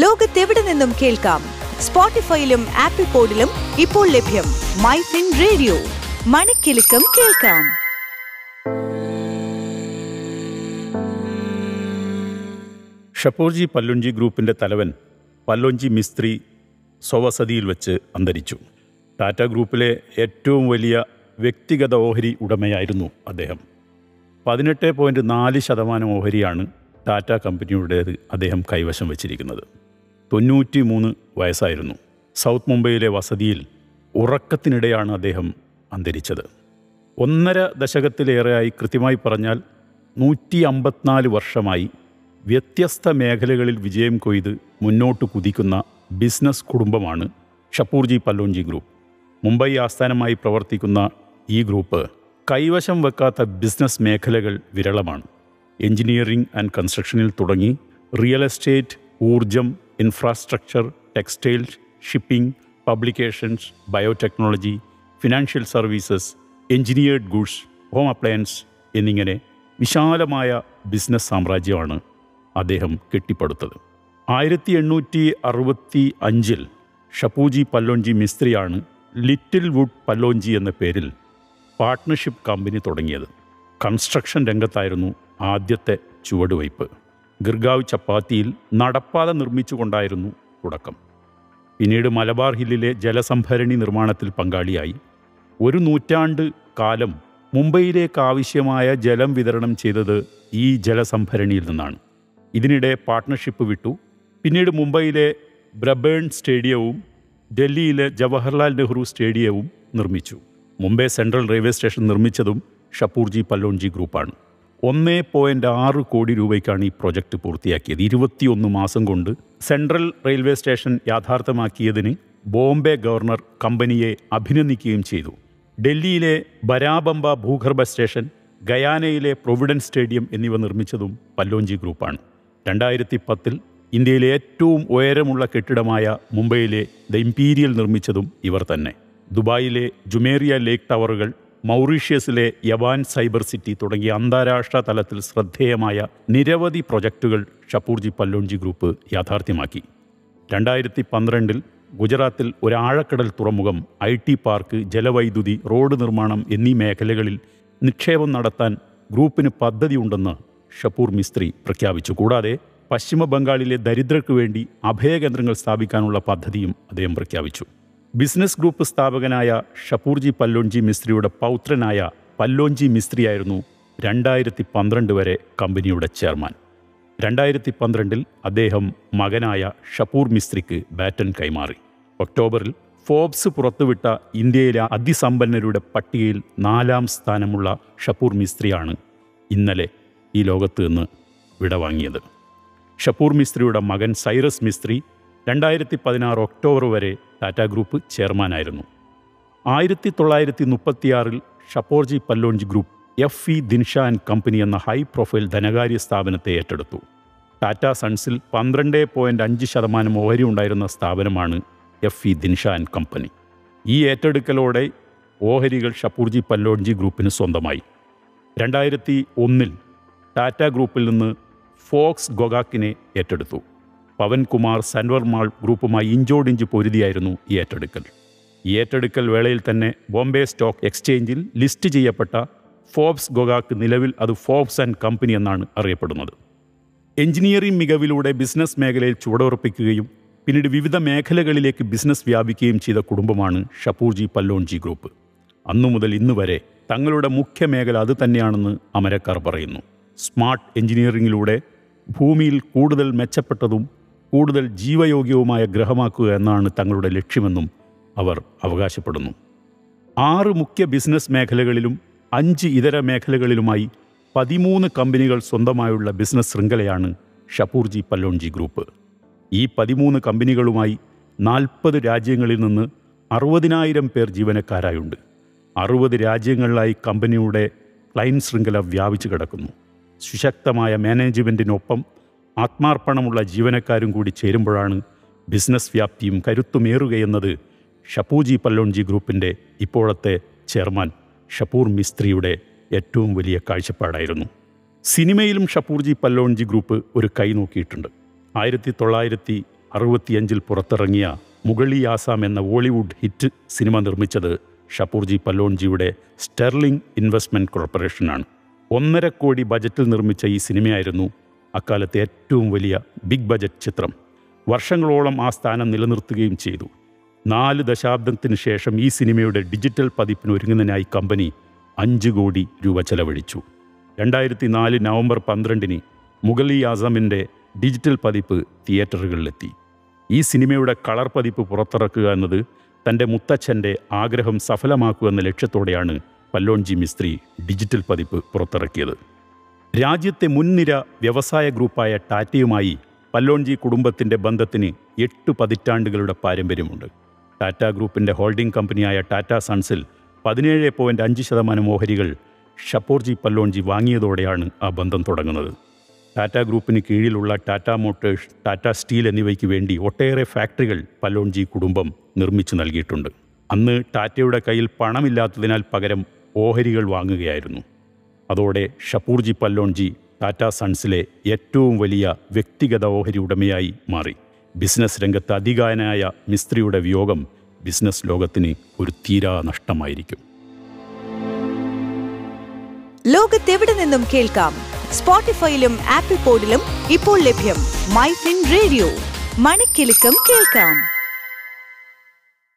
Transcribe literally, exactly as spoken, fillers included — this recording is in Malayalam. ലോകത്തെവിടെ നിന്നും കേൾക്കാം. സ്പോട്ടിഫൈയിലും ആപ്പിൾ പോഡിലും ഇപ്പോൾ ലഭ്യം. മൈ ഫിൻ റേഡിയോ, മണിക്കെലക്കം കേൾക്കാം. ഷപ്പോർജി പല്ലൊഞ്ചി ഗ്രൂപ്പിൻ്റെ തലവൻ പല്ലൊഞ്ചി മിസ്ത്രി സ്വവസതിയിൽ വെച്ച് അന്തരിച്ചു. ടാറ്റ ഗ്രൂപ്പിലെ ഏറ്റവും വലിയ വ്യക്തിഗത ഓഹരി ഉടമയായിരുന്നു അദ്ദേഹം. പതിനെട്ട് പോയിൻറ്റ് നാല് ശതമാനം ഓഹരിയാണ് ടാറ്റ കമ്പനിയുടേത് അദ്ദേഹം കൈവശം വെച്ചിരിക്കുന്നത്. തൊണ്ണൂറ്റി മൂന്ന് വയസ്സായിരുന്നു. സൗത്ത് മുംബൈയിലെ വസതിയിൽ ഉറക്കത്തിനിടെയാണ് അദ്ദേഹം അന്തരിച്ചത്. ഒന്നര ദശകത്തിലേറെയായി, കൃത്യമായി പറഞ്ഞാൽ നൂറ്റി അമ്പത്തിനാല് വർഷമായി വ്യത്യസ്ത മേഖലകളിൽ വിജയം കൊയ്ത് മുന്നോട്ട് കുതിക്കുന്ന ബിസിനസ് കുടുംബമാണ് ഷപ്പോർജി പല്ലൊഞ്ചി ഗ്രൂപ്പ്. മുംബൈ ആസ്ഥാനമായി പ്രവർത്തിക്കുന്ന ഈ ഗ്രൂപ്പ് കൈവശം വെക്കാത്ത ബിസിനസ് മേഖലകൾ വിരളമാണ്. എഞ്ചിനീയറിംഗ് ആൻഡ് കൺസ്ട്രക്ഷനിൽ തുടങ്ങി റിയൽ എസ്റ്റേറ്റ്, ഊർജം, infrastructure, textiles, shipping, publications, biotechnology, financial services, engineered goods, home appliance എന്നിങ്ങനെ വിശാലമായ ബിസിനസ് സാമ്രാജ്യമാണ് അദ്ദേഹം കെട്ടിപ്പടുത്തത്. ആയിരത്തി എണ്ണൂറ്റി അറുപത്തി അഞ്ചിൽ ഷപ്പോർജി പല്ലൊഞ്ചി മിസ്ത്രിയാണ് ലിറ്റിൽ വുഡ് പല്ലൊഞ്ചി എന്ന പേരിൽ പാർട്ട്ണർഷിപ്പ് കമ്പനി തുടങ്ങിയത്. കൺസ്ട്രക്ഷൻ രംഗത്തായിരുന്നു ആദ്യത്തെ ചുവടുവയ്പ്. ഗിർഗാവ് ചപ്പാത്തിയിൽ നടപ്പാത നിർമ്മിച്ചുകൊണ്ടായിരുന്നു തുടക്കം. പിന്നീട് മലബാർ ഹില്ലിലെ ജലസംഭരണി നിർമ്മാണത്തിൽ പങ്കാളിയായി. ഒരു നൂറ്റാണ്ട് കാലം മുംബൈയിലേക്ക് ആവശ്യമായ ജലം വിതരണം ചെയ്തത് ഈ ജലസംഭരണിയിൽ നിന്നാണ്. ഇതിനിടെ പാർട്ട്ണർഷിപ്പ് വിട്ടു. പിന്നീട് മുംബൈയിലെ ബ്രബേൺ സ്റ്റേഡിയവും ഡൽഹിയിലെ ജവഹർലാൽ നെഹ്റു സ്റ്റേഡിയവും നിർമ്മിച്ചു. മുംബൈ സെൻട്രൽ റെയിൽവേ സ്റ്റേഷൻ നിർമ്മിച്ചതും ഷപ്പോർജി പല്ലൊഞ്ചി ഗ്രൂപ്പാണ്. ഒന്നേ പോയിൻ്റ് ആറ് കോടി രൂപയ്ക്കാണ് ഈ പ്രോജക്റ്റ് പൂർത്തിയാക്കിയത്. ഇരുപത്തിയൊന്ന് മാസം കൊണ്ട് സെൻട്രൽ റെയിൽവേ സ്റ്റേഷൻ യാഥാർത്ഥ്യമാക്കിയതിന് ബോംബെ ഗവർണർ കമ്പനിയെ അഭിനന്ദിക്കുകയും ചെയ്തു. ഡൽഹിയിലെ ബരാബംബ ഭൂഗർഭ സ്റ്റേഷൻ, ഗയാനയിലെ പ്രൊവിഡൻസ് സ്റ്റേഡിയം എന്നിവ നിർമ്മിച്ചതും പല്ലൊഞ്ചി ഗ്രൂപ്പാണ്. രണ്ടായിരത്തി പത്തിൽ ഇന്ത്യയിലെ ഏറ്റവും ഉയരമുള്ള കെട്ടിടമായ മുംബൈയിലെ ദ ഇംപീരിയൽ നിർമ്മിച്ചതും ഇവർ തന്നെ. ദുബായിലെ ജുമേറിയ ലേക്ക് ടവറുകൾ, മൗറീഷ്യസിലെ യവാൻ സൈബർ സിറ്റി തുടങ്ങിയ അന്താരാഷ്ട്ര തലത്തിൽ ശ്രദ്ധേയമായ നിരവധി പ്രൊജക്റ്റുകൾ ഷപ്പോർജി പല്ലൊഞ്ചി ഗ്രൂപ്പ് യാഥാർത്ഥ്യമാക്കി. രണ്ടായിരത്തി പന്ത്രണ്ടിൽ ഗുജറാത്തിൽ ഒരു ആഴക്കടൽ തുറമുഖം, ഐ ടി പാർക്ക്, ജലവൈദ്യുതി, റോഡ് നിർമ്മാണം എന്നീ മേഖലകളിൽ നിക്ഷേപം നടത്താൻ ഗ്രൂപ്പിന് പദ്ധതിയുണ്ടെന്ന് ഷപ്പോർ മിസ്ത്രി പ്രഖ്യാപിച്ചു. കൂടാതെ പശ്ചിമ ബംഗാളിലെ ദരിദ്രർക്ക് വേണ്ടി അഭയകേന്ദ്രങ്ങൾ സ്ഥാപിക്കാനുള്ള പദ്ധതിയും അദ്ദേഹം പ്രഖ്യാപിച്ചു. ബിസിനസ് ഗ്രൂപ്പ് സ്ഥാപകനായ ഷപ്പോർജി പല്ലൊഞ്ചി മിസ്ത്രിയുടെ പൗത്രനായ പല്ലൊഞ്ചി മിസ്ത്രിയായിരുന്നു രണ്ടായിരത്തി പന്ത്രണ്ട് വരെ കമ്പനിയുടെ ചെയർമാൻ. രണ്ടായിരത്തി പന്ത്രണ്ടിൽ അദ്ദേഹം മകനായ ഷപ്പോർ മിസ്ത്രിക്ക് ബാറ്റൺ കൈമാറി. ഒക്ടോബറിൽ ഫോർബ്സ് പുറത്തുവിട്ട ഇന്ത്യയിലെ അതിസമ്പന്നരുടെ പട്ടികയിൽ നാലാം സ്ഥാനമുള്ള ഷപ്പോർ മിസ്ത്രിയാണ് ഇന്നലെ ഈ ലോകത്ത് നിന്ന് വിടവാങ്ങിയത്. ഷപ്പോർ മിസ്ത്രിയുടെ മകൻ സൈറസ് മിസ്ത്രി രണ്ടായിരത്തി പതിനാറ് ഒക്ടോബർ വരെ ടാറ്റ ഗ്രൂപ്പ് ചെയർമാനായിരുന്നു. ആയിരത്തി തൊള്ളായിരത്തി മുപ്പത്തിയാറിൽ Shapoorji Pallonji group F E Dinshaw and company എന്ന ഹൈ പ്രൊഫൈൽ ധനകാര്യ സ്ഥാപനത്തെ ഏറ്റെടുത്തു. ടാറ്റ സൺസിൽ പന്ത്രണ്ട് പോയിൻറ്റ് അഞ്ച് ശതമാനം ഓഹരി ഉണ്ടായിരുന്ന സ്ഥാപനമാണ് F E Dinshaw and company. ഈ ഏറ്റെടുക്കലോടെ ഓഹരികൾ ഷപ്പോർജി പല്ലൊഞ്ചി ഗ്രൂപ്പിന് സ്വന്തമായി. രണ്ടായിരത്തി ഒന്നിൽ ടാറ്റ ഗ്രൂപ്പിൽ നിന്ന് ഫോക്സ് ഗൊഗാക്കിനെ ഏറ്റെടുത്തു. പവൻകുമാർ സൻവർമാൾ ഗ്രൂപ്പുമായി ഇഞ്ചോടിഞ്ച് പൊരുതിയായിരുന്നു ഈ ഏറ്റെടുക്കൽ. ഈ ഏറ്റെടുക്കൽ വേളയിൽ തന്നെ ബോംബെ സ്റ്റോക്ക് എക്സ്ചേഞ്ചിൽ ലിസ്റ്റ് ചെയ്യപ്പെട്ട ഫോർബ്സ് ഗൊഗാക്ക്, നിലവിൽ അത് ഫോർബ്സ് ആൻഡ് കമ്പനി എന്നാണ് അറിയപ്പെടുന്നത്, എഞ്ചിനീയറിംഗ് മികവിലൂടെ ബിസിനസ് മേഖലയിൽ ചുവടുറപ്പിക്കുകയും പിന്നീട് വിവിധ മേഖലകളിലേക്ക് ബിസിനസ് വ്യാപിക്കുകയും ചെയ്ത കുടുംബമാണ് ഷപ്പോർജി പല്ലൊഞ്ചി ഗ്രൂപ്പ്. അന്നു മുതൽ ഇന്നു വരെ തങ്ങളുടെ മുഖ്യ മേഖല അത് തന്നെയാണെന്ന് അമരക്കാർ പറയുന്നു. സ്മാർട്ട് എഞ്ചിനീയറിങ്ങിലൂടെ ഭൂമിയിൽ കൂടുതൽ മെച്ചപ്പെട്ടതും കൂടുതൽ ജീവയോഗ്യവുമായ ഗ്രഹമാക്കുക എന്നാണ് തങ്ങളുടെ ലക്ഷ്യമെന്നും അവർ അവകാശപ്പെടുന്നു. ആറ് മുഖ്യ ബിസിനസ് മേഖലകളിലും അഞ്ച് ഇതര മേഖലകളിലുമായി പതിമൂന്ന് കമ്പനികൾ സ്വന്തമായുള്ള ബിസിനസ് ശൃംഖലയാണ് ഷപ്പോർജി പല്ലൊഞ്ചി ഗ്രൂപ്പ്. ഈ പതിമൂന്ന് കമ്പനികളുമായി നാൽപ്പത് രാജ്യങ്ങളിൽ നിന്ന് അറുപതിനായിരം പേർ ജീവനക്കാരായുണ്ട്. അറുപത് രാജ്യങ്ങളിലായി കമ്പനിയുടെ ക്ലയൻറ്റ് ശൃംഖല വ്യാപിച്ചു കിടക്കുന്നു. സുശക്തമായ മാനേജ്മെൻറ്റിനൊപ്പം ആത്മാർപ്പണമുള്ള ജീവനക്കാരും കൂടി ചേരുമ്പോഴാണ് ബിസിനസ് വ്യാപ്തിയും കരുത്തുമേറുകയെന്നത് ഷപ്പോർജി പല്ലൊഞ്ചി ഗ്രൂപ്പിൻ്റെ ഇപ്പോഴത്തെ ചെയർമാൻ ഷപ്പോർ മിസ്ത്രിയുടെ ഏറ്റവും വലിയ കാഴ്ചപ്പാടായിരുന്നു. സിനിമയിലും ഷപ്പോർജി പല്ലൊഞ്ചി ഗ്രൂപ്പ് ഒരു കൈ നോക്കിയിട്ടുണ്ട്. ആയിരത്തി തൊള്ളായിരത്തി അറുപത്തിയഞ്ചിൽ പുറത്തിറങ്ങിയ മുഗൾ-ഇ-ആസാം എന്ന ബോളിവുഡ് ഹിറ്റ് സിനിമ നിർമ്മിച്ചത് ഷപ്പൂർജി പല്ലോൺജിയുടെ സ്റ്റെർലിംഗ് ഇൻവെസ്റ്റ്മെൻറ്റ് കോർപ്പറേഷനാണ്. ഒന്നര കോടി ബജറ്റിൽ നിർമ്മിച്ച ഈ സിനിമയായിരുന്നു അക്കാലത്തെ ഏറ്റവും വലിയ ബിഗ് ബജറ്റ് ചിത്രം. വർഷങ്ങളോളം ആ സ്ഥാനം നിലനിർത്തുകയും ചെയ്തു. നാല് ദശാബ്ദത്തിന് ശേഷം ഈ സിനിമയുടെ ഡിജിറ്റൽ പതിപ്പിന് ഒരുങ്ങുന്നതിനായി കമ്പനി അഞ്ച് കോടി രൂപ ചെലവഴിച്ചു. രണ്ടായിരത്തി നാല് നവംബർ പന്ത്രണ്ടിന് മുഗൾ-ഇ-ആസാമിൻ്റെ ഡിജിറ്റൽ പതിപ്പ് തിയേറ്ററുകളിലെത്തി. ഈ സിനിമയുടെ കളർ പതിപ്പ് പുറത്തിറക്കുക എന്നത് തൻ്റെ മുത്തച്ഛൻ്റെ ആഗ്രഹം സഫലമാക്കുക എന്ന ലക്ഷ്യത്തോടെയാണ് പല്ലോൺജി മിസ്ത്രി ഡിജിറ്റൽ പതിപ്പ് പുറത്തിറക്കിയത്. രാജ്യത്തെ മുൻനിര വ്യവസായ ഗ്രൂപ്പായ ടാറ്റയുമായി പല്ലോൺജി കുടുംബത്തിൻ്റെ ബന്ധത്തിന് എട്ട് പതിറ്റാണ്ടുകളുടെ പാരമ്പര്യമുണ്ട്. ടാറ്റ ഗ്രൂപ്പിൻ്റെ ഹോൾഡിംഗ് കമ്പനിയായ ടാറ്റ സൺസിൽ പതിനേഴ് പോയിൻറ്റ് അഞ്ച് ശതമാനം ഓഹരികൾ ഷപ്പോർജി പല്ലോൺജി വാങ്ങിയതോടെയാണ് ആ ബന്ധം തുടങ്ങുന്നത്. ടാറ്റ ഗ്രൂപ്പിന് കീഴിലുള്ള ടാറ്റ മോട്ടേഴ്സ്, ടാറ്റ സ്റ്റീൽ എന്നിവയ്ക്ക് വേണ്ടി ഒട്ടേറെ ഫാക്ടറികൾ പല്ലോൺജി കുടുംബം നിർമ്മിച്ചു നൽകിയിട്ടുണ്ട്. അന്ന് ടാറ്റയുടെ കയ്യിൽ പണമില്ലാത്തതിനാൽ പകരം ഓഹരികൾ വാങ്ങുകയായിരുന്നു. അതോടെ ഷപ്പോർജി പല്ലോൺജി ടാറ്റ സൺസിലെ ഏറ്റവും വലിയ വ്യക്തിഗത ഓഹരി ഉടമയായി മാറി. ബിസിനസ് രംഗത്ത് അധികായനായ മിസ്ത്രിയുടെ വിയോഗം ബിസിനസ് ലോകത്തിന് ഒരു തീരാ നഷ്ടമായിരിക്കും. ലോകത്തെവിടെ നിന്നും കേൾക്കാം. സ്പോട്ടിഫൈയിലും ആപ്പിൾ പോഡിലും ഇപ്പോൾ ലഭ്യം. മൈ ഫിൻ റേഡിയോ മണിക്കെലക്കം കേൾക്കാം.